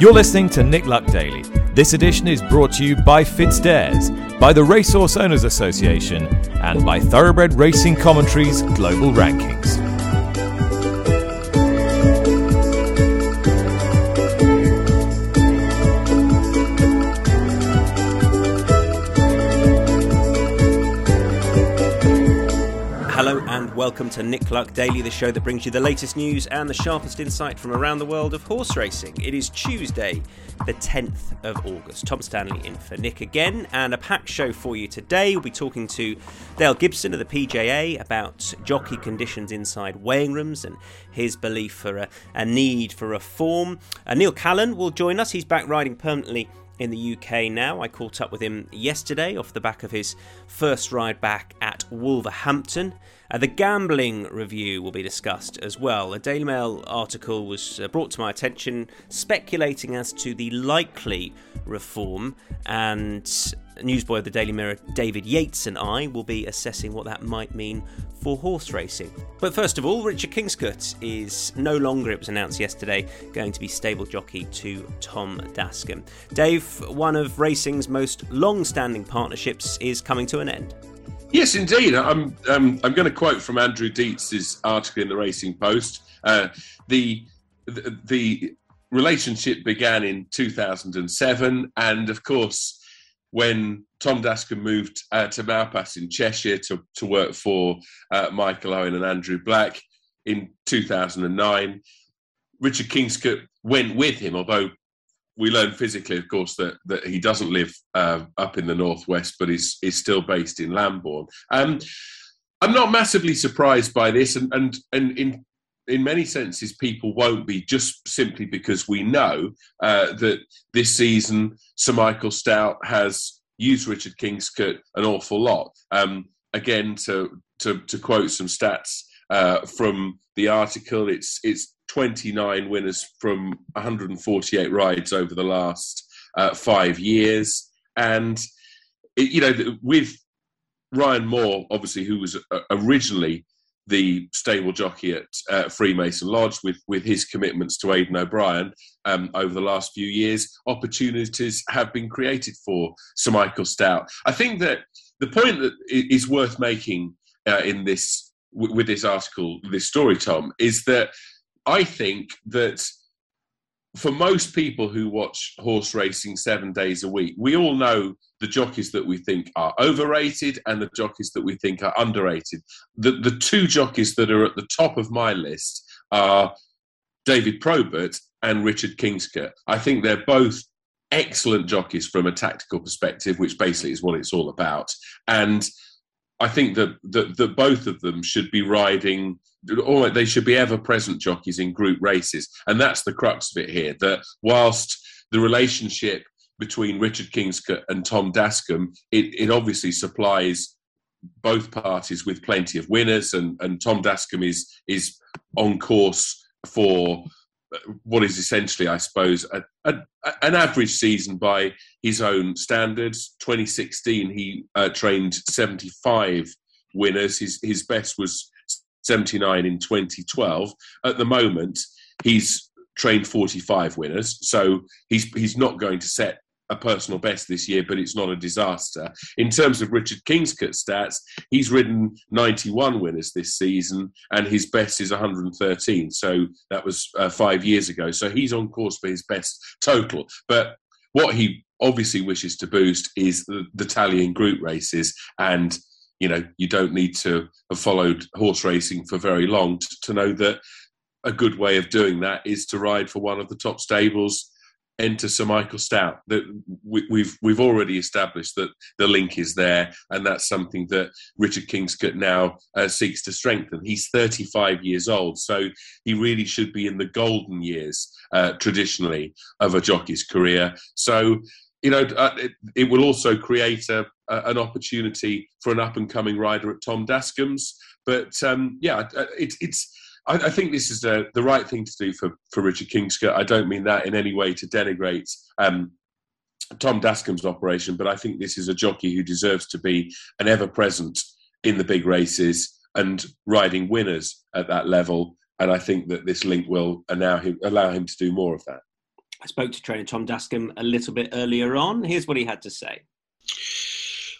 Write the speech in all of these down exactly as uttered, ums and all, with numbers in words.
You're listening to Nick Luck Daily. This edition is brought to you by FitzDares, by the Racehorse Owners Association, and by Thoroughbred Racing Commentaries Global Rankings. Welcome to Nick Luck Daily, the show that brings you the latest news and the sharpest insight from around the world of horse racing. It is Tuesday, the tenth of August. Tom Stanley in for Nick again, and a packed show for you today. We'll be talking to Dale Gibson of the P J A about jockey conditions inside weighing rooms and his belief for a, a need for reform. Uh, Neil Callan will join us. He's back riding permanently in the U K now. I caught up with him yesterday off the back of his first ride back at Wolverhampton. Uh, the gambling review will be discussed as well. A Daily Mail article was uh, brought to my attention speculating as to the likely reform, and Newsboy of the Daily Mirror, David Yates, and I will be assessing what that might mean for horse racing. But first of all, Richard Kingscote is no longer, it was announced yesterday, going to be stable jockey to Tom Dascombe. Dave, one of racing's most long-standing partnerships is coming to an end. Yes, indeed. I'm um, I'm going to quote from Andrew Dietz' article in the Racing Post. Uh, the, the the relationship began in two thousand seven, and of course, when Tom Dascombe moved uh, to Malpas in Cheshire to, to work for uh, Michael Owen and Andrew Black in two thousand nine, Richard Kingscote went with him, although we learned physically, of course, that, that he doesn't live uh, up in the northwest, but is is still based in Lambourne. Um, I'm not massively surprised by this, and and, and in in many senses, people won't be, just simply because we know uh, that this season, Sir Michael Stoute has used Richard Kingscote an awful lot. Um, again, to, to to quote some stats uh, from the article, it's it's twenty-nine winners from one hundred forty-eight rides over the last uh, five years. And, it, you know, with Ryan Moore, obviously, who was originally the stable jockey at uh, Freemason Lodge, with, with his commitments to Aidan O'Brien um, over the last few years, opportunities have been created for Sir Michael Stoute. I think that the point that is worth making uh, in this, w- with this article, this story, Tom, is that I think that for most people who watch horse racing seven days a week, we all know the jockeys that we think are overrated and the jockeys that we think are underrated. The, the two jockeys that are at the top of my list are David Probert and Richard Kingscote. I think they're both excellent jockeys from a tactical perspective, which basically is what it's all about. And I think that, that, that both of them should be riding, or they should be ever-present jockeys in group races. And that's the crux of it here, that whilst the relationship between Richard Kingscote and Tom Dascombe, it, it obviously supplies both parties with plenty of winners, and, and Tom Dascombe is, is on course for what is essentially, I suppose, a, a, an average season by his own standards. twenty sixteen, he uh, trained seventy-five winners. His his best was seventy-nine in twenty twelve. At the moment, he's trained forty-five winners, so he's he's not going to set a personal best this year, but it's not a disaster. In terms of Richard Kingscote stats, he's ridden ninety-one winners this season, and his best is one hundred thirteen. So that was uh, five years ago. So he's on course for his best total. But what he obviously wishes to boost is the, the tally in group races. And, you know, you don't need to have followed horse racing for very long to, to know that a good way of doing that is to ride for one of the top stables. Enter Sir Michael Stoute. That we've we've already established that the link is there, and that's something that Richard Kingscote now uh, seeks to strengthen. He's thirty-five years old, so he really should be in the golden years uh, traditionally of a jockey's career. So, you know, uh, it, it will also create a, a, an opportunity for an up-and-coming rider at Tom Dascombe's. But um, yeah, it, it's. I think this is the, the right thing to do for, for Richard Kingscote. I don't mean that in any way to denigrate um, Tom Dascombe's operation, but I think this is a jockey who deserves to be an ever-present in the big races and riding winners at that level. And I think that this link will allow him, allow him to do more of that. I spoke to trainer Tom Dascombe a little bit earlier on. Here's what he had to say.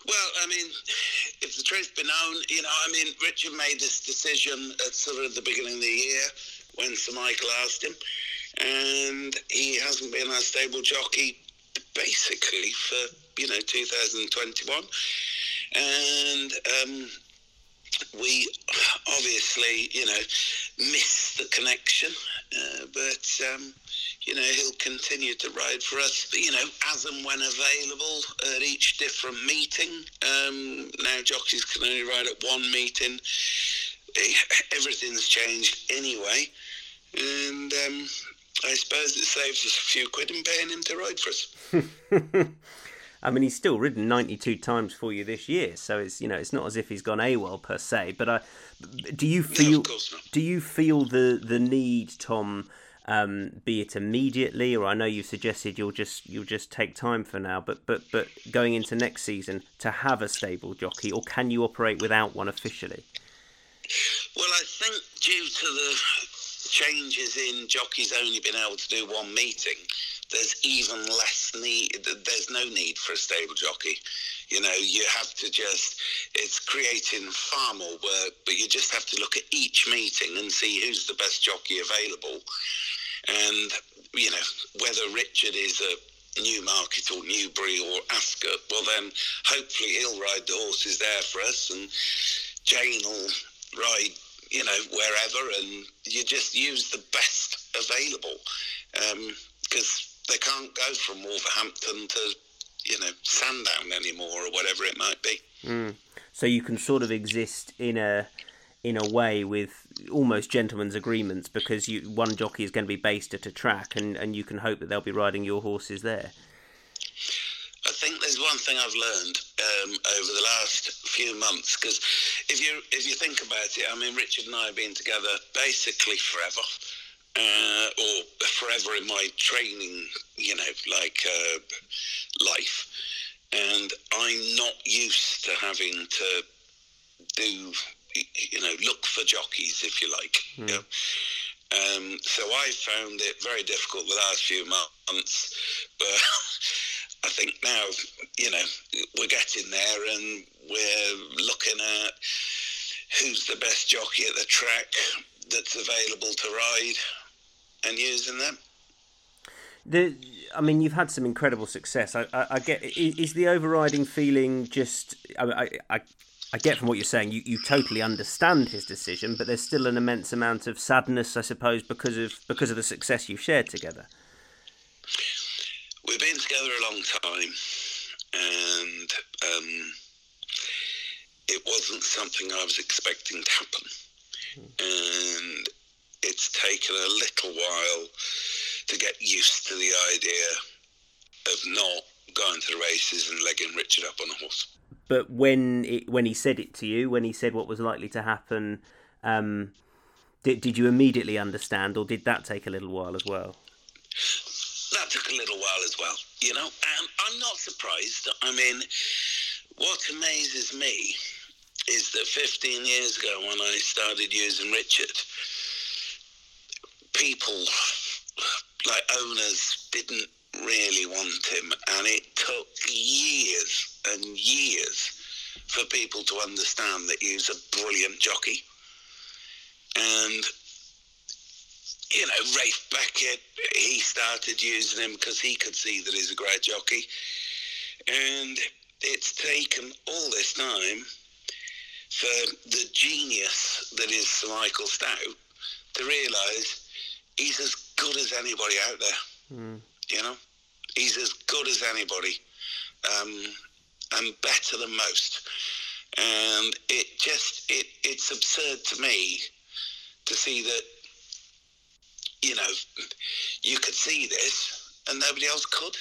Well, I mean, if the truth's been known, you know, I mean, Richard made this decision at sort of the beginning of the year when Sir Michael asked him, and he hasn't been our stable jockey basically for, you know, two thousand twenty-one. And um, we obviously, you know, miss the connection, uh, but, um, you know, he'll continue to ride for us, you know, as and when available at each different meeting. Um, now jockeys can only ride at one meeting. Everything's changed anyway. And um, I suppose it saves us a few quid in paying him to ride for us. I mean, he's still ridden ninety-two times for you this year, so it's, you know, it's not as if he's gone AWOL per se. But I, do you feel? No, of course not. Do you feel the the need, Tom? Um, be it immediately, or I know you've suggested you'll just you'll just take time for now. But but but going into next season, to have a stable jockey, or can you operate without one officially? Well, I think due to the changes in jockeys only being able to do one meeting, there's even less need, there's no need for a stable jockey. You know, you have to just, it's creating far more work, but you just have to look at each meeting and see who's the best jockey available. And, you know, whether Richard is a Newmarket or Newbury or Ascot, well then, hopefully he'll ride the horses there for us, and Jane will ride, you know, wherever, and you just use the best available. Um, because they can't go from Wolverhampton to, you know, Sandown anymore, or whatever it might be. Mm. So you can sort of exist in a in a way with almost gentlemen's agreements, because you, one jockey is going to be based at a track, and, and you can hope that they'll be riding your horses there. I think there's one thing I've learned um, over the last few months, because if you if you think about it, I mean, Richard and I have been together basically forever. Uh, or forever in my training, you know, like uh, life. And I'm not used to having to do, you know, look for jockeys, if you like. Mm. You know? Um, so I found it very difficult the last few months, but I think now, you know, we're getting there, and we're looking at who's the best jockey at the track that's available to ride, and using them. The, I mean, you've had some incredible success. I, I, I get. Is the overriding feeling just? I, I, I get from what you're saying. You, you totally understand his decision, but there's still an immense amount of sadness, I suppose, because of because of the success you've shared together. We've been together a long time, and um, it wasn't something I was expecting to happen. And it's taken a little while to get used to the idea of not going to the races and legging Richard up on a horse. But when it, when he said it to you, when he said what was likely to happen, um, did, did you immediately understand, or did that take a little while as well? That took a little while as well, you know. And I'm not surprised. I mean, what amazes me is that fifteen years ago, when I started using Richard, people, like owners, didn't really want him. And it took years and years for people to understand that he was a brilliant jockey. And, you know, Ralph Beckett, he started using him because he could see that he's a great jockey. And it's taken all this time for the genius that is Sir Michael Stoute to realise he's as good as anybody out there. Mm. You know, he's as good as anybody, um, and better than most. And it just, it it's absurd to me to see that, you know, you could see this and nobody else could.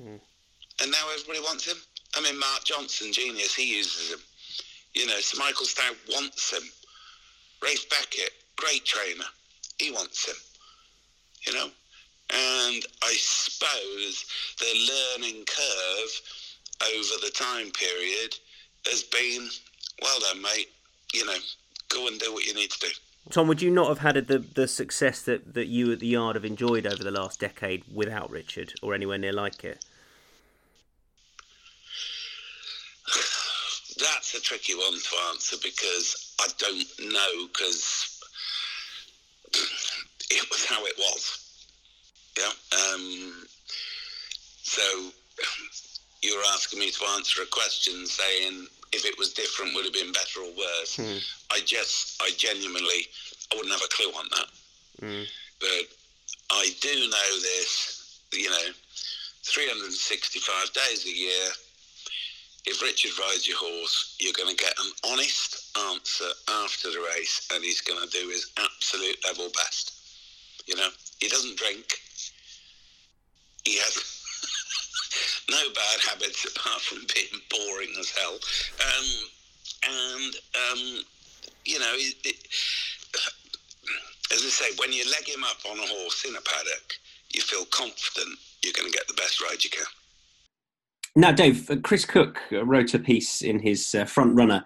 Mm. And now everybody wants him. I mean, Mark Johnson, genius, he uses him. You know, Sir Michael Stoute wants him. Ralph Beckett, great trainer, he wants him. You know? And I suppose the learning curve over the time period has been, well done, mate, you know, go and do what you need to do. Tom, would you not have had the the success that, that you at the yard have enjoyed over the last decade without Richard, or anywhere near like it? That's a tricky one to answer, because I don't know, because it was how it was. Yeah. Um, so you're asking me to answer a question saying if it was different, would it have been better or worse? Mm. I just, I genuinely, I wouldn't have a clue on that. Mm. But I do know this, you know, three hundred sixty-five days a year, if Richard rides your horse, you're going to get an honest answer after the race, and he's going to do his absolute level best. You know, he doesn't drink. He has no bad habits apart from being boring as hell. Um, and, um, you know, it, it, as I say, when you leg him up on a horse in a paddock, you feel confident you're going to get the best ride you can. Now, Dave, Chris Cook wrote a piece in his uh, Front Runner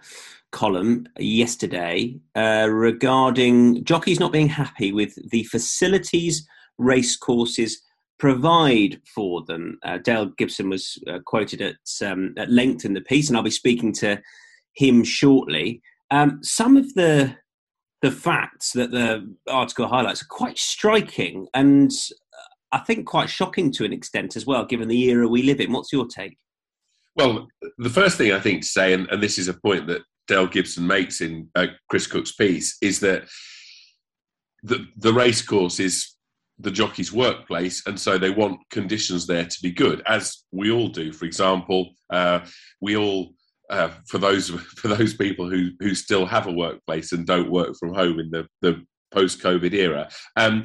column yesterday uh, regarding jockeys not being happy with the facilities racecourses provide for them. Uh, Dale Gibson was uh, quoted at, um, at length in the piece, and I'll be speaking to him shortly. Um, some of the the facts that the article highlights are quite striking and I think quite shocking to an extent as well, given the era we live in. What's your take? Well, the first thing I think to say, and, and this is a point that Dale Gibson makes in uh, Chris Cook's piece, is that the, the racecourse is the jockey's workplace, and so they want conditions there to be good, as we all do. For example, uh, we all, uh, for those for those people who, who still have a workplace and don't work from home in the, the post-COVID era. Um,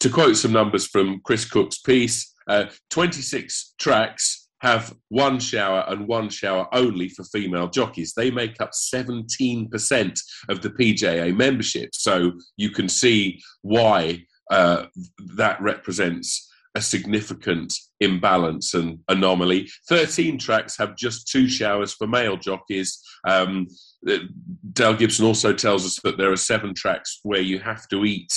To quote some numbers from Chris Cook's piece, uh, twenty-six tracks have one shower and one shower only for female jockeys. They make up seventeen percent of the P J A membership. So you can see why uh, that represents a significant imbalance and anomaly. thirteen tracks have just two showers for male jockeys. Um, Dale Gibson also tells us that there are seven tracks where you have to eat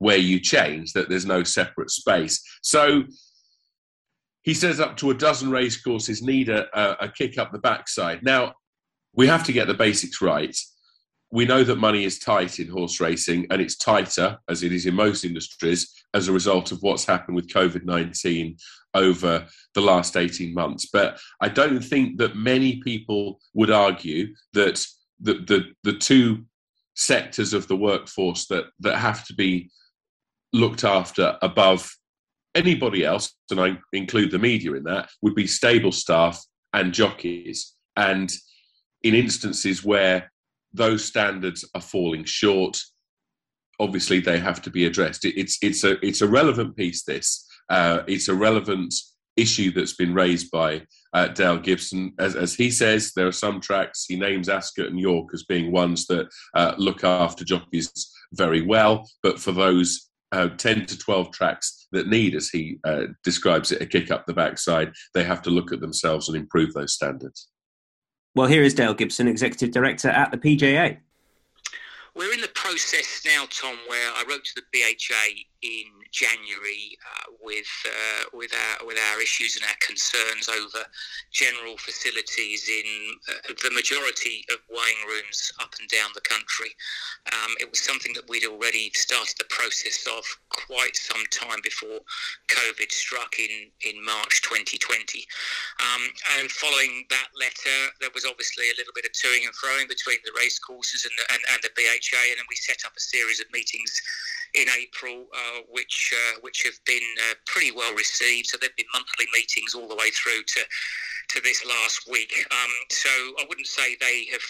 where you change, that there's no separate space. So he says up to a dozen race courses need a, a, a kick up the backside. Now, we have to get the basics right. We know that money is tight in horse racing, and it's tighter, as it is in most industries, as a result of what's happened with COVID nineteen over the last eighteen months. But I don't think that many people would argue that the, the, the two sectors of the workforce that, that have to be looked after above anybody else, and I include the media in that, would be stable staff and jockeys. And in instances where those standards are falling short, obviously they have to be addressed. It's it's a it's a relevant piece, this. Uh, it's a relevant issue that's been raised by uh, Dale Gibson. As, as he says, there are some tracks, he names Ascot and York as being ones that uh, look after jockeys very well, but for those Uh, ten to twelve tracks that need, as he uh, describes it, a kick up the backside, they have to look at themselves and improve those standards. Well, here is Dale Gibson, Executive Director at the P J A. We're in the process now, Tom, where I wrote to the B H A in January uh, with uh, with our with our issues and our concerns over general facilities in uh, the majority of weighing rooms up and down the country. Um, it was something that we'd already started the process of quite some time before COVID struck in, in March twenty twenty. Um, and following that letter, there was obviously a little bit of toing and froing between the race courses and the, and, and the B H A, and then we set up a series of meetings in April, uh, which uh, which have been uh, pretty well received. So there've been monthly meetings all the way through to to this last week. Um, so I wouldn't say they have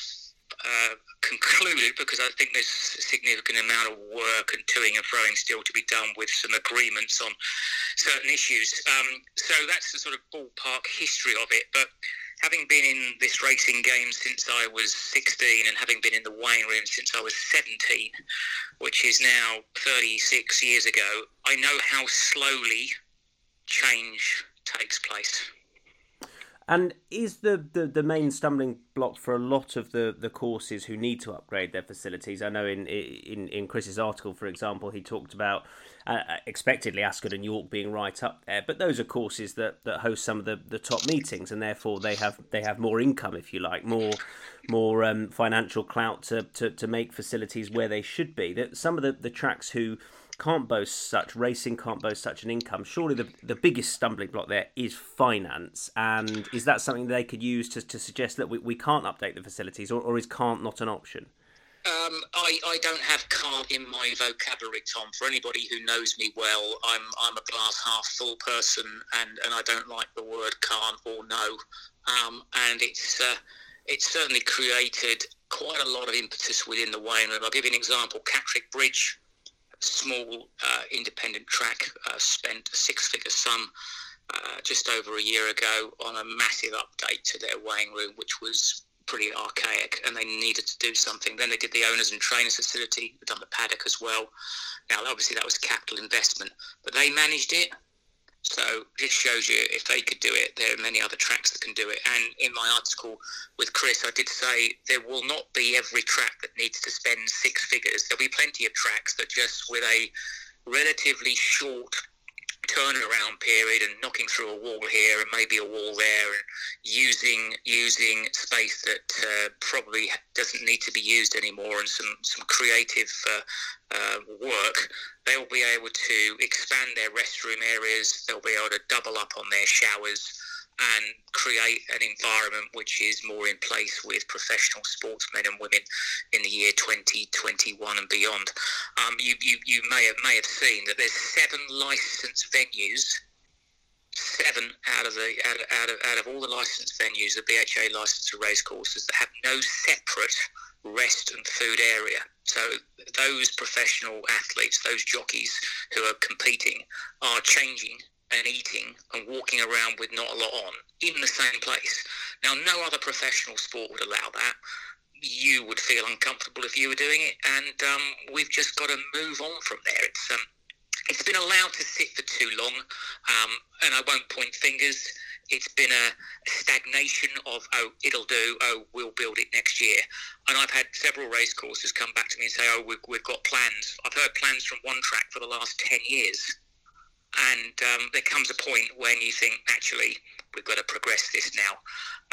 uh, concluded, because I think there's a significant amount of work and toing and froing still to be done with some agreements on certain issues. Um, so that's the sort of ballpark history of it. But having been in this racing game since I was sixteen, and having been in the weighing room since I was seventeen, which is now thirty-six years ago, I know how slowly change takes place. And is the, the, the main stumbling block for a lot of the, the courses who need to upgrade their facilities? I know in in, in Chris's article, for example, he talked about, uh, expectedly, Ascot and York being right up there. But those are courses that, that host some of the, the top meetings, and therefore they have they have more income, if you like, more more um, financial clout to, to, to make facilities where they should be. That some of the, the tracks who can't boast such racing, can't boast such an income. Surely the the biggest stumbling block there is finance. And is that something they could use to, to suggest that we, we can't update the facilities, or, or is can't not an option? Um, I, I don't have can't in my vocabulary, Tom. For anybody who knows me well, I'm I'm a glass half full person, and, and I don't like the word can't or no. Um, and it's uh, it's certainly created quite a lot of impetus within the Wain. I'll give you an example. Catrick Bridge, small uh, independent track, uh, spent a six-figure sum uh, just over a year ago on a massive update to their weighing room, which was pretty archaic, and they needed to do something. Then they did the owners and trainers facility, they've done the paddock as well. Now, obviously, that was capital investment, but they managed it. So this shows you, if they could do it, there are many other tracks that can do it. And in my article with Chris, I did say there will not be every track that needs to spend six figures. There'll be plenty of tracks that just with a relatively short turnaround period and knocking through a wall here and maybe a wall there and using using space that uh, probably doesn't need to be used anymore and some, some creative uh, uh, work, they'll be able to expand their restroom areas, they'll be able to double up on their showers and create an environment which is more in place with professional sportsmen and women in the year twenty twenty-one and beyond. Um, you, you, you may have may have seen that there's seven licensed venues, seven out of the out of, out of out of all the licensed venues, the B H A licensed to race courses that have no separate rest and food area. So those professional athletes, those jockeys who are competing, are changing and eating and walking around with not a lot on in the same place. Now, no other professional sport would allow that. You would feel uncomfortable if you were doing it, and um, we've just got to move on from there. It's um, it's been allowed to sit for too long, um, and I won't point fingers. It's been a stagnation of, oh, it'll do, oh, we'll build it next year. And I've had several race courses come back to me and say, oh, we've, we've got plans. I've heard plans from one track for the last ten years. And um, there comes a point when you think, actually, we've got to progress this now.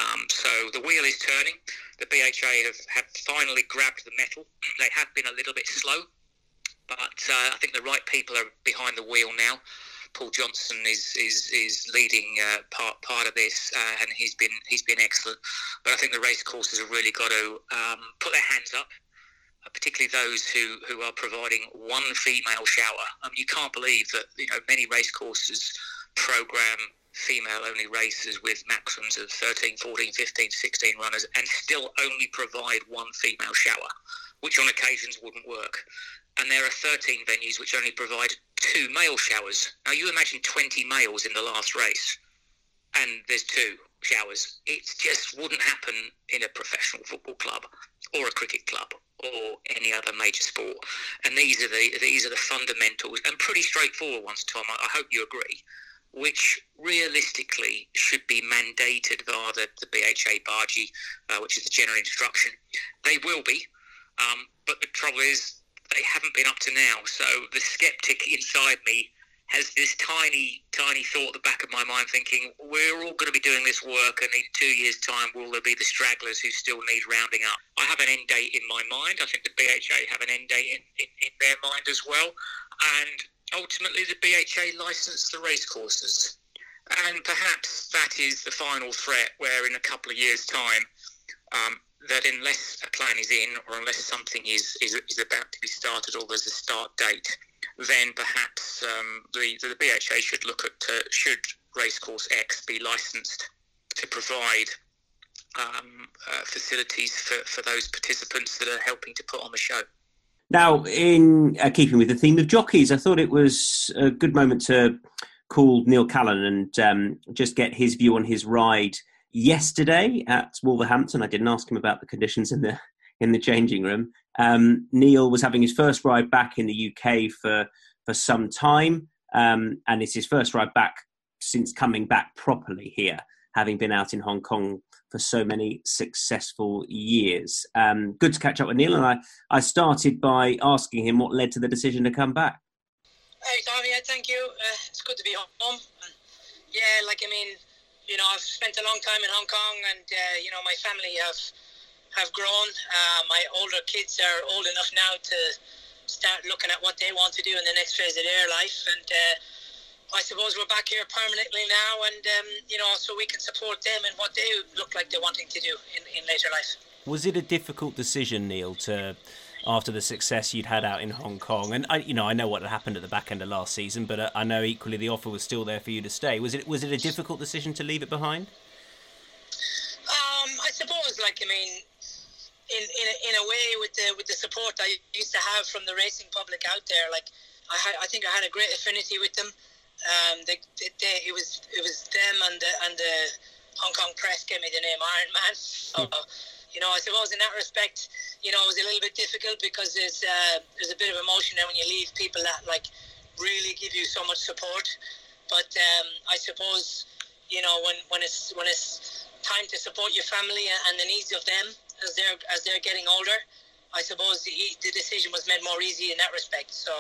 Um, so the wheel is turning. The B H A have, have finally grabbed the metal. They have been a little bit slow, but uh, I think the right people are behind the wheel now. Paul Johnson is is, is leading uh, part part of this, uh, and he's been he's been excellent. But I think the race courses have really got to um, put their hands up, particularly those who, who are providing one female shower. Um, you can't believe that, you know, many race courses program female-only races with maximums of thirteen, fourteen, fifteen, sixteen runners and still only provide one female shower, which on occasions wouldn't work. And there are thirteen venues which only provide two male showers. Now, you imagine twenty males in the last race, and there's two showers. It just wouldn't happen in a professional football club or a cricket club or any other major sport. And these are the these are the fundamentals and pretty straightforward ones, Tom, I hope you agree, which realistically should be mandated via the, the B H A Bargy, uh, which is the general instruction. They will be, um, but the trouble is they haven't been up to now. So the sceptic inside me has this tiny, tiny thought at the back of my mind thinking, we're all going to be doing this work, and in two years' time, will there be the stragglers who still need rounding up? I have an end date in my mind. I think the B H A have an end date in, in, in their mind as well. And ultimately, the B H A license the racecourses. And perhaps that is the final threat, where in a couple of years' time, um, that unless a plan is in or unless something is, is, is about to be started or there's a start date, then perhaps um, the, the B H A should look at uh, should Racecourse X be licensed to provide um, uh, facilities for, for those participants that are helping to put on the show. Now, in uh, keeping with the theme of jockeys, I thought it was a good moment to call Neil Callan and um, just get his view on his ride yesterday at Wolverhampton. I didn't ask him about the conditions in the in the changing room. Um, Neil was having his first ride back in the U K for, for some time, um, and it's his first ride back since coming back properly here. having been out in Hong Kong for so many successful years. Um, good to catch up with Neil, and I, I started by asking him what led to the decision to come back. Hey, Tommy, thank you. Uh, it's good to be home. Yeah, like, I mean, you know, I've spent a long time in Hong Kong, and, uh, you know, my family have have grown. Uh, my older kids are old enough now to start looking at what they want to do in the next phase of their life, and uh, I suppose we're back here permanently now, and, um, you know, so we can support them in what they look like they're wanting to do in, in later life. Was it a difficult decision, Neil, to... after the success you'd had out in Hong Kong, and I, you know, I know what had happened at the back end of last season, but I know equally the offer was still there for you to stay. Was it was it a difficult decision to leave it behind? Um, I suppose, like, I mean, in in a, in a way, with the with the support I used to have from the racing public out there, like, I had, I think I had a great affinity with them. Um, they, they, they, it was it was them and the and the Hong Kong press gave me the name Iron Man. So, you know, I suppose in that respect, you know, it was a little bit difficult because there's uh, there's a bit of emotion there when you leave people that, like, really give you so much support. But um, I suppose, you know, when, when it's when it's time to support your family and the needs of them as they're as they're getting older, I suppose the, the decision was made more easy in that respect. So,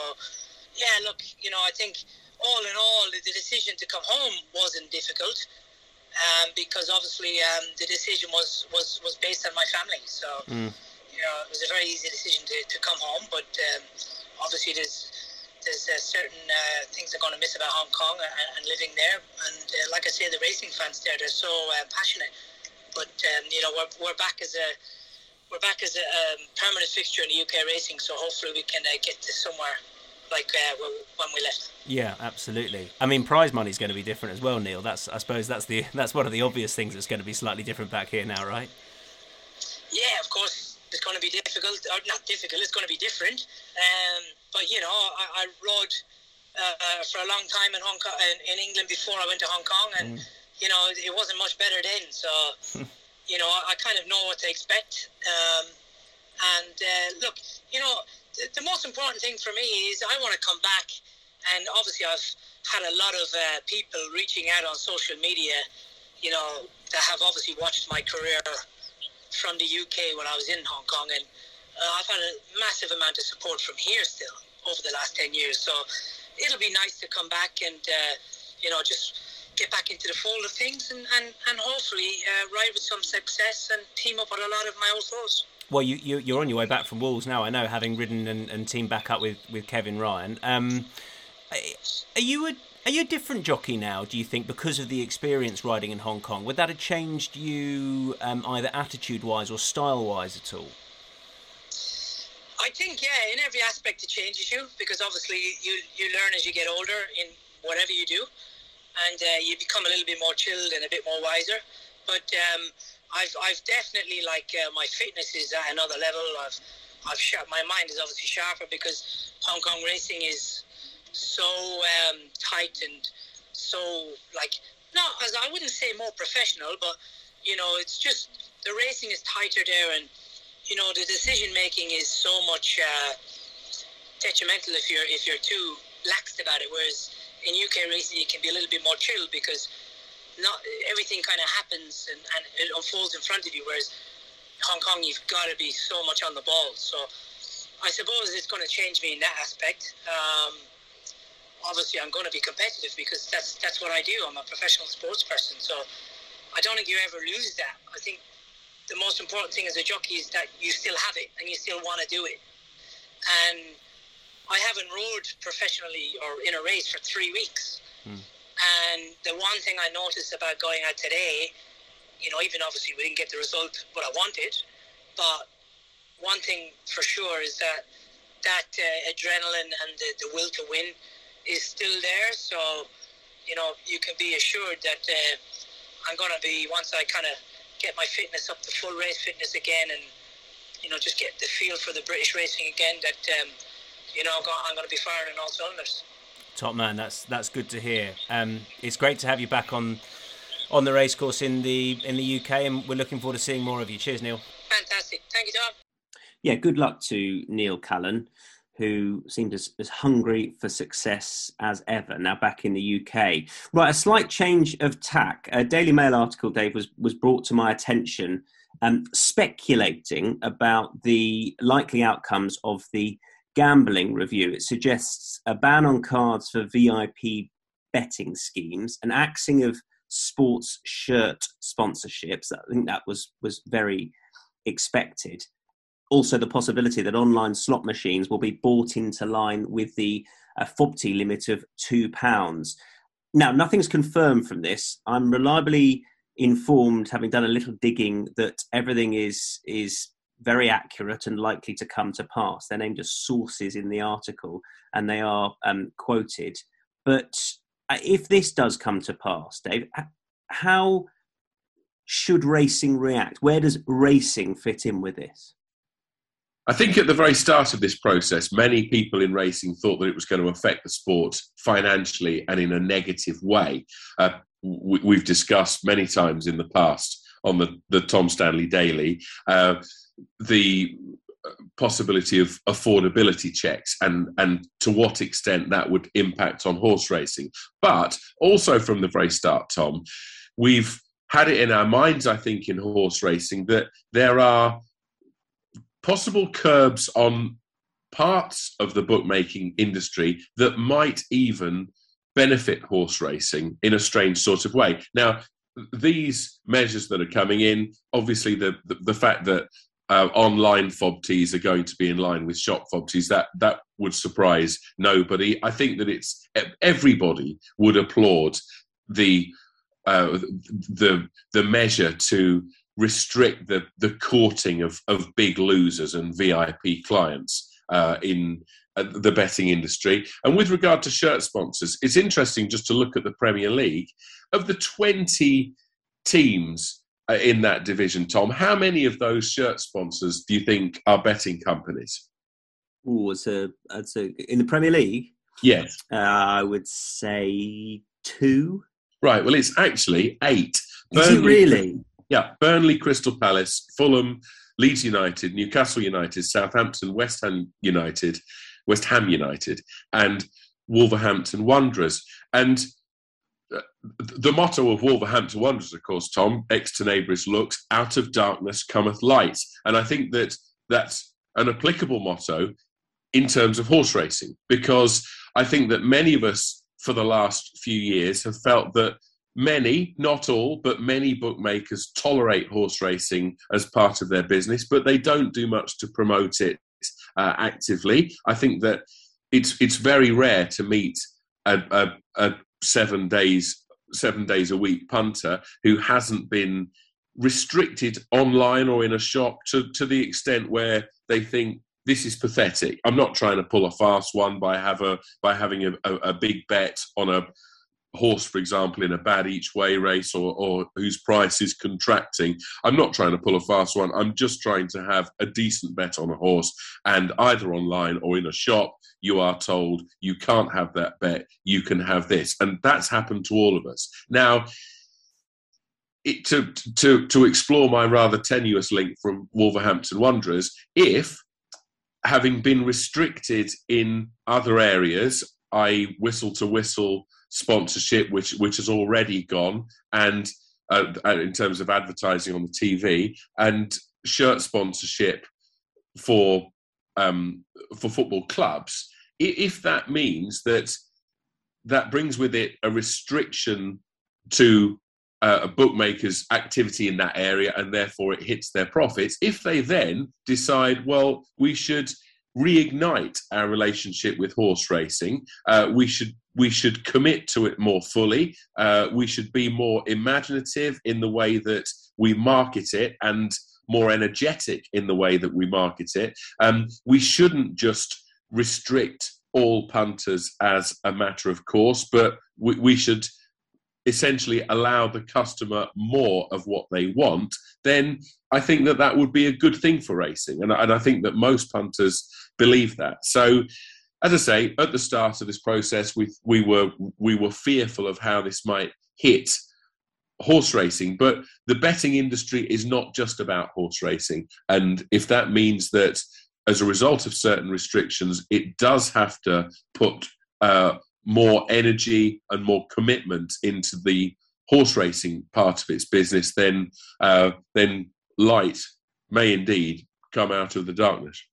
yeah, look, you know, I think all in all, the decision to come home wasn't difficult. Um, because obviously um, the decision was, was, was based on my family. So, mm. you know, it was a very easy decision to, to come home. But um, obviously there's there's uh, certain uh, things I'm going to miss about Hong Kong and, and living there. And uh, like I say, the racing fans there, they're so uh, passionate. But, um, you know, we're we're back as a, we're back as a um, permanent fixture in the U K racing. So hopefully we can uh, get to somewhere like uh, when we left. Yeah, absolutely. I mean, prize money's going to be different as well, Neil. That's, I suppose, that's the that's one of the obvious things that's going to be slightly different back here now, right? Yeah, of course, it's going to be difficult. Or not difficult. It's going to be different. Um, but you know, I, I rode uh, for a long time in Hong Kong, in, in England before I went to Hong Kong, and mm. you know, it wasn't much better then. So, you know, I kind of know what to expect. Um, and uh, look, you know. The most important thing for me is I want to come back, and obviously I've had a lot of uh, people reaching out on social media, you know, that have obviously watched my career from the U K when I was in Hong Kong, and uh, I've had a massive amount of support from here still over the last ten years, so it'll be nice to come back and, uh, you know, just get back into the fold of things and, and, and hopefully uh, ride with some success and team up with a lot of my old foes. Well, you, you, you're on your way back from Wolves now, I know, having ridden and, and teamed back up with, with Kevin Ryan. Um, are you a are you a different jockey now, do you think, because of the experience riding in Hong Kong? Would that have changed you um, either attitude-wise or style-wise at all? I think, yeah, in every aspect it changes you, because obviously you, you learn as you get older in whatever you do, and uh, you become a little bit more chilled and a bit more wiser. But... Um, I've I've definitely, like, uh, my fitness is at another level. I've I've sharp, my mind is obviously sharper because Hong Kong racing is so um, tight and so, like, not as I wouldn't say more professional, but you know, it's just the racing is tighter there, and you know, the decision making is so much uh, detrimental if you're if you're too laxed about it. Whereas in U K racing, you can be a little bit more chilled because. Not everything kind of happens and, and it unfolds in front of you, whereas Hong Kong, you've got to be so much on the ball. So I suppose it's going to change me in that aspect. Um, obviously, I'm going to be competitive because that's that's what I do. I'm a professional sports person, so I don't think you ever lose that. I think the most important thing as a jockey is that you still have it and you still want to do it. And I haven't rode professionally or in a race for three weeks. Mm. And the one thing I noticed about going out today, you know, even obviously we didn't get the result what I wanted, but one thing for sure is that that uh, adrenaline and the, the will to win is still there. So, you know, you can be assured that uh, I'm going to be, once I kind of get my fitness up to full race fitness again and, you know, just get the feel for the British racing again, that, um, you know, I'm going to be firing on all cylinders. Top man, that's that's good to hear. Um, it's great to have you back on on the racecourse in the in the U K, and we're looking forward to seeing more of you. Cheers, Neil. Fantastic. Thank you, Tom. Yeah, good luck to Neil Callan, who seemed as, as hungry for success as ever, now back in the U K. Right, a slight change of tack. A Daily Mail article, Dave, was, was brought to my attention um, speculating about the likely outcomes of the gambling review. It suggests a ban on cards for V I P betting schemes, an axing of sports shirt sponsorships. I think that was, was very expected. Also, the possibility that online slot machines will be bought into line with the uh, FOBT limit of two pounds. Now, nothing's confirmed from this. I'm reliably informed, having done a little digging, that everything is is very accurate and likely to come to pass. They're named as sources in the article, and they are um, quoted. But if this does come to pass, Dave, how should racing react? Where does racing fit in with this? I think at the very start of this process, many people in racing thought that it was going to affect the sport financially and in a negative way. Uh, we, we've discussed many times in the past on the, the Tom Stanley Daily uh, the possibility of affordability checks and, and to what extent that would impact on horse racing. But also from the very start, Tom, we've had it in our minds, I think, in horse racing that there are possible curbs on parts of the bookmaking industry that might even benefit horse racing in a strange sort of way. Now, these measures that are coming in, obviously the, the, the fact that uh, online FOBTs are going to be in line with shop FOBTs, that, that would surprise nobody. I think that it's everybody would applaud the uh, the the measure to restrict the, the courting of, of big losers and V I P clients uh, in uh, the betting industry. And with regard to shirt sponsors, it's interesting just to look at the Premier League. Of the twenty teams in that division, Tom, how many of those shirt sponsors do you think are betting companies? Oh, it's a, it's a, in the Premier League? Yes. Uh, I would say two. Right, well, it's actually eight. Is Burnley, it really? Yeah, Burnley, Crystal Palace, Fulham, Leeds United, Newcastle United, Southampton, West Ham United, West Ham United, and Wolverhampton Wanderers. And the motto of Wolverhampton Wanderers, of course, Tom, ex tenebris lux, out of darkness cometh light. And I think that that's an applicable motto in terms of horse racing, because I think that many of us for the last few years have felt that many, not all, but many bookmakers tolerate horse racing as part of their business, but they don't do much to promote it uh, actively. I think that it's it's very rare to meet a, a, a seven days seven days a week punter who hasn't been restricted online or in a shop to, to the extent where they think, this is pathetic. I'm not trying to pull a fast one by have a by having a, a, a big bet on a horse, for example, in a bad each way race or, or whose price is contracting. I'm not trying to pull a fast one. I'm just trying to have a decent bet on a horse, and either online or in a shop you are told you can't have that bet, you can have this. And that's happened to all of us. Now, it, to, to, to explore my rather tenuous link from Wolverhampton Wanderers, if having been restricted in other areas, that is whistle to whistle sponsorship, which which has already gone, and uh, in terms of advertising on the T V, and shirt sponsorship for um, for football clubs. If that means that that brings with it a restriction to uh, a bookmaker's activity in that area, and therefore it hits their profits. If they then decide, well, we should reignite our relationship with horse racing. Uh, we should we should commit to it more fully. Uh, we should be more imaginative in the way that we market it, and more energetic in the way that we market it. Um, we shouldn't just restrict all punters as a matter of course, but we, we should essentially allow the customer more of what they want. Then I think that that would be a good thing for racing. And, and I think that most punters believe that. So, as I say, at the start of this process, we we were we were fearful of how this might hit horse racing. But the betting industry is not just about horse racing. And if that means that as a result of certain restrictions, it does have to put uh, more energy and more commitment into the horse racing part of its business, then uh, then light may indeed come out of the darkness.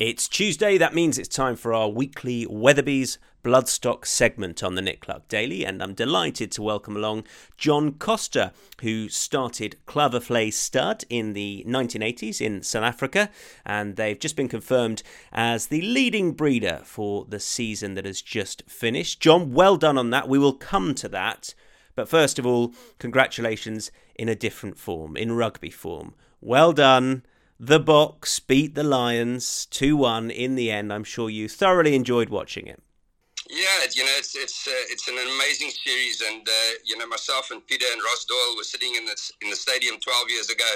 It's Tuesday, that means it's time for our weekly Weatherby's Bloodstock segment on the Nick Luck Daily, and I'm delighted to welcome along John Costa, who started Cloverflay Stud in the nineteen eighties in South Africa, and they've just been confirmed as the leading breeder for the season that has just finished. John, well done on that. We will come to that. But first of all, congratulations in a different form, in rugby form. Well done. The Box beat the Lions two one in the end. I'm sure you thoroughly enjoyed watching it. Yeah, you know, it's it's uh, it's an amazing series, and uh, you know, myself and Peter and Ross Doyle were sitting in the in the stadium twelve years ago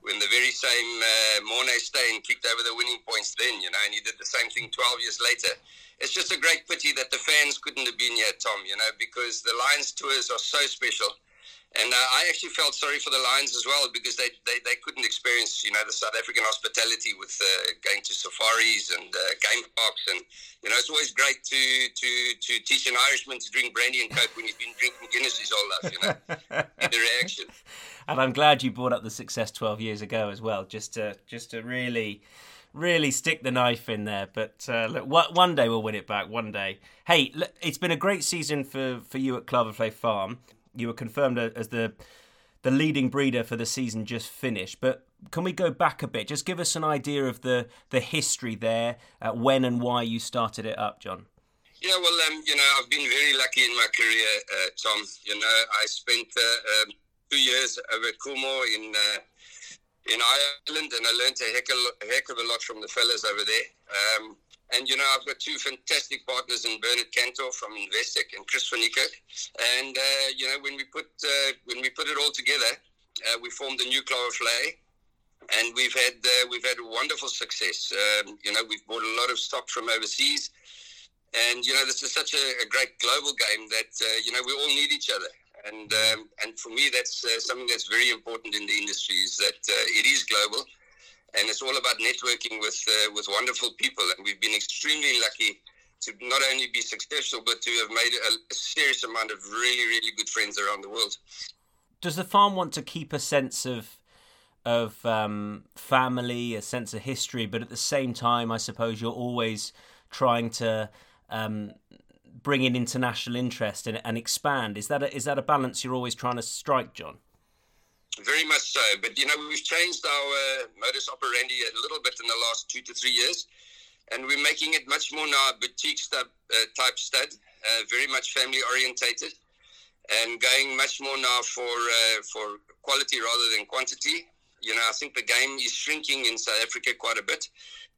when the very same uh, Mornay Steyn kicked over the winning points then, you know, and he did the same thing twelve years later. It's just a great pity that the fans couldn't have been here, Tom, you know, because the Lions tours are so special. And uh, I actually felt sorry for the Lions as well, because they, they, they couldn't experience, you know, the South African hospitality with uh, going to safaris and uh, game parks. And, you know, it's always great to, to, to teach an Irishman to drink brandy and Coke when he's been drinking Guinness his whole life, you know, the reaction. And I'm glad you brought up the success twelve years ago as well, just to, just to really, really stick the knife in there. But uh, look, one day we'll win it back, one day. Hey, look, it's been a great season for, for you at Cloverflay Farm. You were confirmed as the the leading breeder for the season just finished. But can we go back a bit? Just give us an idea of the, the history there, uh, when and why you started it up, John. Yeah, well, um, you know, I've been very lucky in my career, uh, Tom. You know, I spent uh, um, two years over at Coolmore in uh, in Ireland, and I learned a heck of a, heck of a lot from the fellas over there. Um, And, you know, I've got two fantastic partners in Bernard Cantor from Investec and Chris Fanico. And, uh, you know, when we put uh, when we put it all together, uh, we formed a new Cloverflay. And we've had uh, we've had wonderful success. Um, you know, we've bought a lot of stock from overseas. And, you know, this is such a, a great global game that, uh, you know, we all need each other. And, um, and for me, that's uh, something that's very important in the industry, is that uh, it is global. And it's all about networking with uh, with wonderful people. And we've been extremely lucky to not only be successful, but to have made a, a serious amount of really, really good friends around the world. Does the farm want to keep a sense of of um, family, a sense of history, but at the same time, I suppose you're always trying to um, bring in international interest and, and expand? Is that a, is that a balance you're always trying to strike, John? Very much so. But, you know, we've changed our uh, modus operandi a little bit in the last two to three years. And we're making it much more now a boutique stud, uh, type stud, uh, very much family orientated, and going much more now for uh, for quality rather than quantity. You know, I think the game is shrinking in South Africa quite a bit,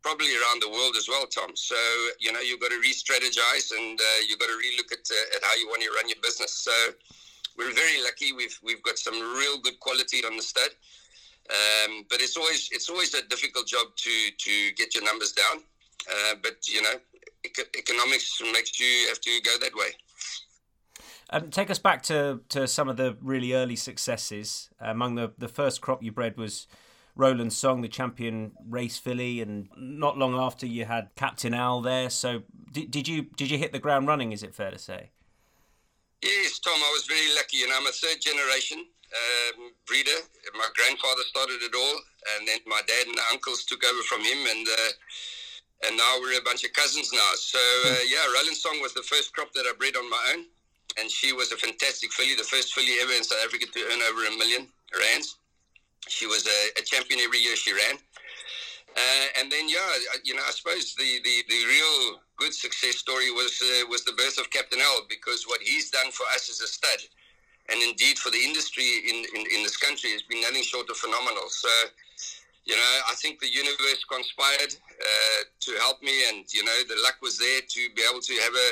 probably around the world as well, Tom. So, you know, you've got to re-strategize and uh, you've got to re-look at, uh, at how you want to run your business. So we're very lucky. We've we've got some real good quality on the stud, um, but it's always it's always a difficult job to, to get your numbers down. Uh, but you know, eco- economics makes you have to go that way. Um, take us back to, to some of the really early successes. Among the, the first crop you bred was Roland Song, the champion race filly, and not long after you had Captain Al there. So did did you did you hit the ground running? Is it fair to say? Yes, Tom, I was very lucky. You know, I'm a third-generation um, breeder. My grandfather started it all, and then my dad and my uncles took over from him, and uh, and now we're a bunch of cousins now. So, uh, yeah, Roland Song was the first crop that I bred on my own, and she was a fantastic filly, the first filly ever in South Africa to earn over a million rands. She was a, a champion every year she ran. Uh, and then, yeah, you know, I suppose the, the, the real good success story was uh, was the birth of Captain Al, because what he's done for us as a stud, and indeed for the industry in, in, in this country, has been nothing short of phenomenal. So, you know, I think the universe conspired uh, to help me, and, you know, the luck was there to be able to have a,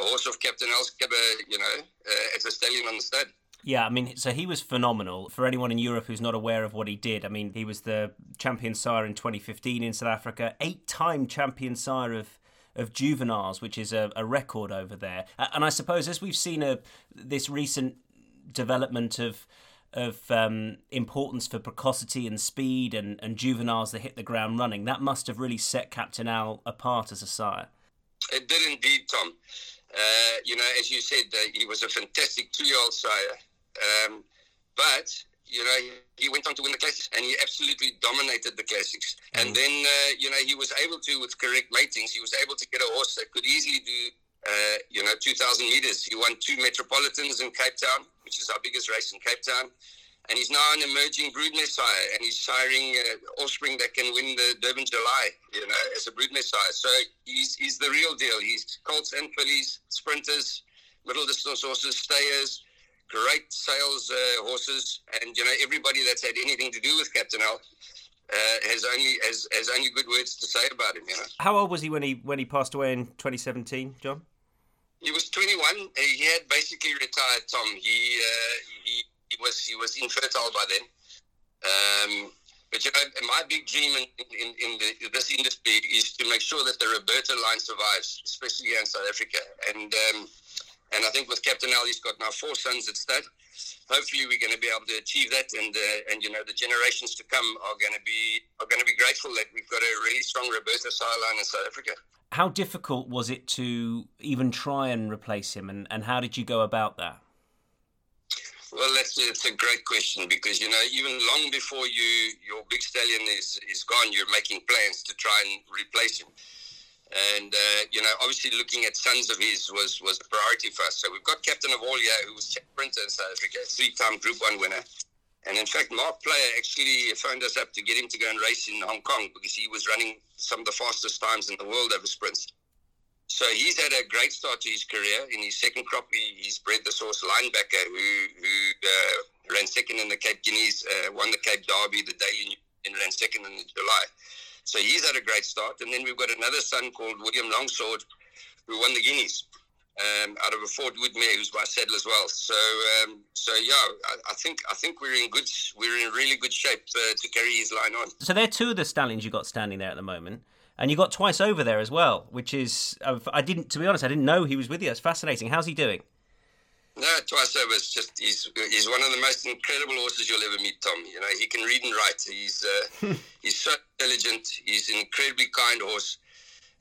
a horse of Captain Al's caliber, you know, uh, as a stallion on the stud. Yeah, I mean, so he was phenomenal. For anyone in Europe who's not aware of what he did, I mean, he was the champion sire in twenty fifteen in South Africa, eight-time champion sire of, of juveniles, which is a, a record over there. And I suppose as we've seen a this recent development of of um, importance for precocity and speed and, and juveniles that hit the ground running, that must have really set Captain Al apart as a sire. It did indeed, Tom. Uh, you know, as you said, uh, he was a fantastic two-year-old sire. Um, but, you know, he went on to win the classics, and he absolutely dominated the classics. Mm. And then, uh, you know, he was able to, with correct matings, he was able to get a horse that could easily do, uh, you know, two thousand metres. He won two Metropolitans in Cape Town, which is our biggest race in Cape Town. And he's now an emerging broodmare sire, and he's siring uh, offspring that can win the Durban July, you know, as a broodmare sire. So he's he's the real deal. He's colts and fillies, sprinters, middle distance horses, stayers, great sales uh, horses, and you know everybody that's had anything to do with Captain Al uh, has only has, has only good words to say about him. You know. How old was he when he when he passed away in twenty seventeen, John? He was twenty-one. He had basically retired, Tom. He uh, he. He was he was infertile by then, um, but you know my big dream in in, in the, this industry is to make sure that the Roberta line survives, especially here in South Africa. And um, and I think with Captain Al, he's got now four sons at stud. Hopefully, we're going to be able to achieve that, and uh, and you know the generations to come are going to be are going to be grateful that we've got a really strong Roberta sire line in South Africa. How difficult was it to even try and replace him, and, and how did you go about that? Well, that's it's a great question because, you know, even long before you your big stallion is, is gone, you're making plans to try and replace him. And, uh, you know, obviously looking at sons of his was, was a priority for us. So we've got Captain of All Year, who was sprinter in South Africa, three-time Group one winner. And, in fact, Mark Player actually phoned us up to get him to go and race in Hong Kong because he was running some of the fastest times in the world over sprints. So he's had a great start to his career. In his second crop, he, he's bred this horse, Linebacker, who who uh, ran second in the Cape Guineas, uh, won the Cape Derby, the Daily Mirror, and ran second in July. So he's had a great start. And then we've got another son called William Longsword, who won the Guineas, um, out of a Ford Wood mare, who's by saddle as well. So um, so yeah, I, I think I think we're in good we're in really good shape uh, to carry his line on. So there are two of the stallions you got standing there at the moment. And you got twice over there as well, which is, I didn't, to be honest, I didn't know he was with you. It's fascinating. How's he doing? No, twice over is just, he's he's one of the most incredible horses you'll ever meet, Tom. You know, he can read and write. He's uh, he's so intelligent. He's an incredibly kind horse.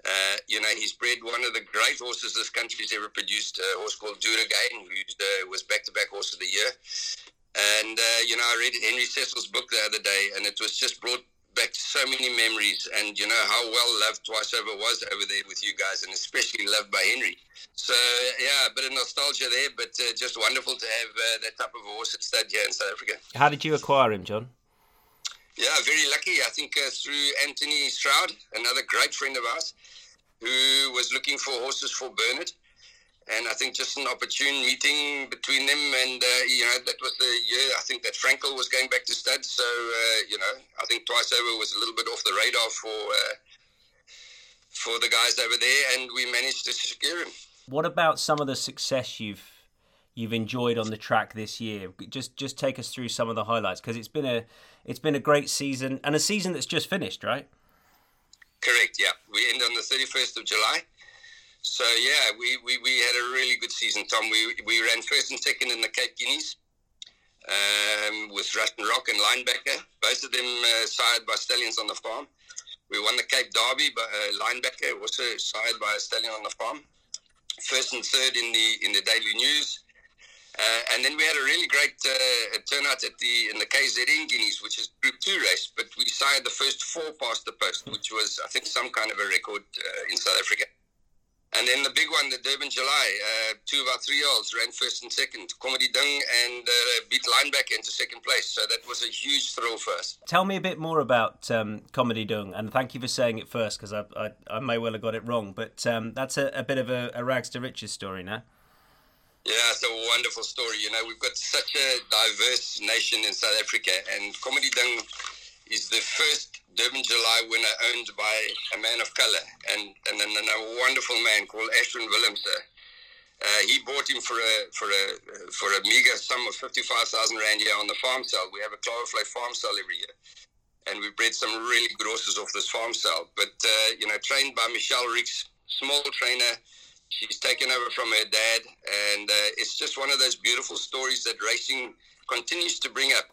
Uh, you know, he's bred one of the great horses this country's ever produced, a horse called Duragain, who uh, was back-to-back horse of the year. And, uh, you know, I read Henry Cecil's book the other day, and it was just brought back so many memories, and you know how well loved Twice Over was over there with you guys, and especially loved by Henry. So yeah, a bit of nostalgia there, but uh, just wonderful to have uh, that type of horse at stud here in South Africa. How did you acquire him, John? Yeah, very lucky. I think uh, through Anthony Stroud, another great friend of ours, who was looking for horses for Bernard. And I think just an opportune meeting between them. And, uh, you know, that was the year, I think, that Frankel was going back to stud. So, uh, you know, I think Twice Over was a little bit off the radar for uh, for the guys over there. And we managed to secure him. What about some of the success you've you've enjoyed on the track this year? Just just take us through some of the highlights, because it's been a it's been a great season, and a season that's just finished, right? Correct, yeah. We end on the thirty-first of July. So, yeah, we, we, we had a really good season, Tom. We we ran first and second in the Cape Guineas um, with Russian Rock and Linebacker. Both of them uh, sired by stallions on the farm. We won the Cape Derby, by uh, Linebacker, also sired by a stallion on the farm. First and third in the in the Daily News. Uh, and then we had a really great uh, turnout at the in the K Z N Guineas, which is Group two race. But we sired the first four past the post, which was, I think, some kind of a record uh, in South Africa. And then the big one, the Durban July, uh, two of our three-year-ololds ran first and second, Kommetdieding, and uh, beat Linebacker into second place. So that was a huge thrill for us. Tell me a bit more about um, Kommetdieding, and thank you for saying it first, because I, I I may well have got it wrong, but um, that's a, a bit of a, a rags to riches story now. Yeah, it's a wonderful story. You know, we've got such a diverse nation in South Africa, and Kommetdieding is the first Durban July winner owned by a man of colour, and, and and a wonderful man called Ashwin Willemse. Uh, he bought him for a for a for a meagre sum of fifty five thousand rand here on the farm sale. We have a Cloverflay farm sale every year, and we bred some really good horses off this farm sale. But uh, you know, trained by Michelle Ricks, small trainer. She's taken over from her dad, and uh, it's just one of those beautiful stories that racing continues to bring up,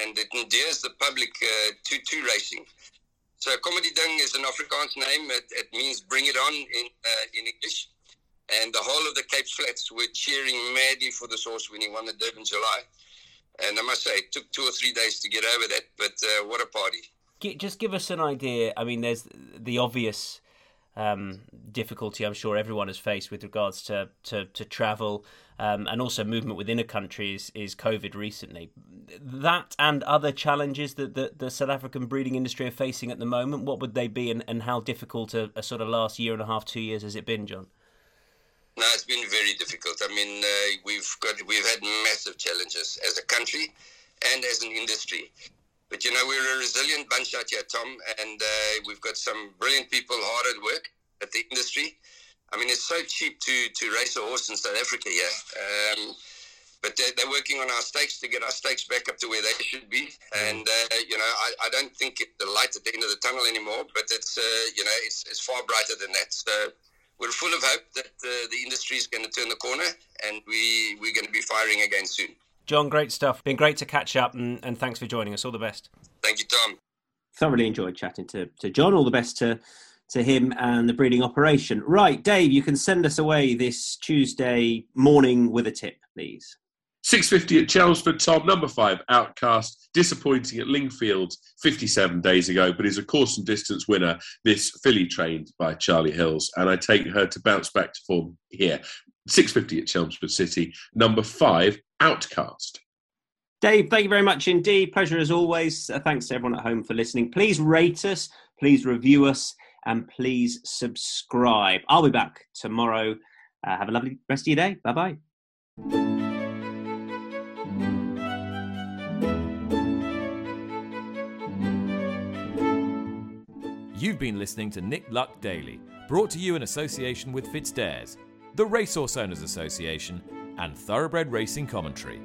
and it endears the public uh, to, to racing. So Kommetdieding is an Afrikaans name. It, it means bring it on in uh, in English. And the whole of the Cape Flats were cheering madly for this horse when he won the Durban July. And I must say, it took two or three days to get over that, but uh, what a party. Just give us an idea. I mean, there's the obvious um, difficulty I'm sure everyone has faced with regards to, to, to travel um, and also movement within a country is, is COVID recently. That and other challenges that the, the South African breeding industry are facing at the moment, what would they be, and, and how difficult a, a sort of last year and a half, two years has it been, John? No, it's been very difficult. I mean, uh, we've got we've had massive challenges as a country and as an industry. But, you know, we're a resilient bunch out here, Tom, and uh, we've got some brilliant people hard at work at the industry. I mean, it's so cheap to, to race a horse in South Africa here. Yeah? Um, but they're, they're working on our stakes to get our stakes back up to where they should be. And, uh, you know, I, I don't think it's the light at the end of the tunnel anymore, but it's, uh, you know, it's, it's far brighter than that. So we're full of hope that uh, the industry is going to turn the corner, and we, we're going to be firing again soon. John, great stuff. Been great to catch up, and, and thanks for joining us. All the best. Thank you, Tom. Thoroughly enjoyed chatting to, to John. All the best to, to him and the breeding operation. Right, Dave, you can send us away this Tuesday morning with a tip, please. six fifty at Chelmsford, Tom. Number five, Outcast. Disappointing at Lingfield fifty-seven days ago, but is a course and distance winner. This filly trained by Charlie Hills, and I take her to bounce back to form here. six fifty at Chelmsford City. Number five, Outcast. Dave, thank you very much indeed. Pleasure as always. Uh, thanks to everyone at home for listening. Please rate us, please review us, and please subscribe. I'll be back tomorrow. Uh, have a lovely rest of your day. Bye-bye. You've been listening to Nick Luck Daily, brought to you in association with FitzDares, the Racehorse Owners Association, and Thoroughbred Racing Commentary.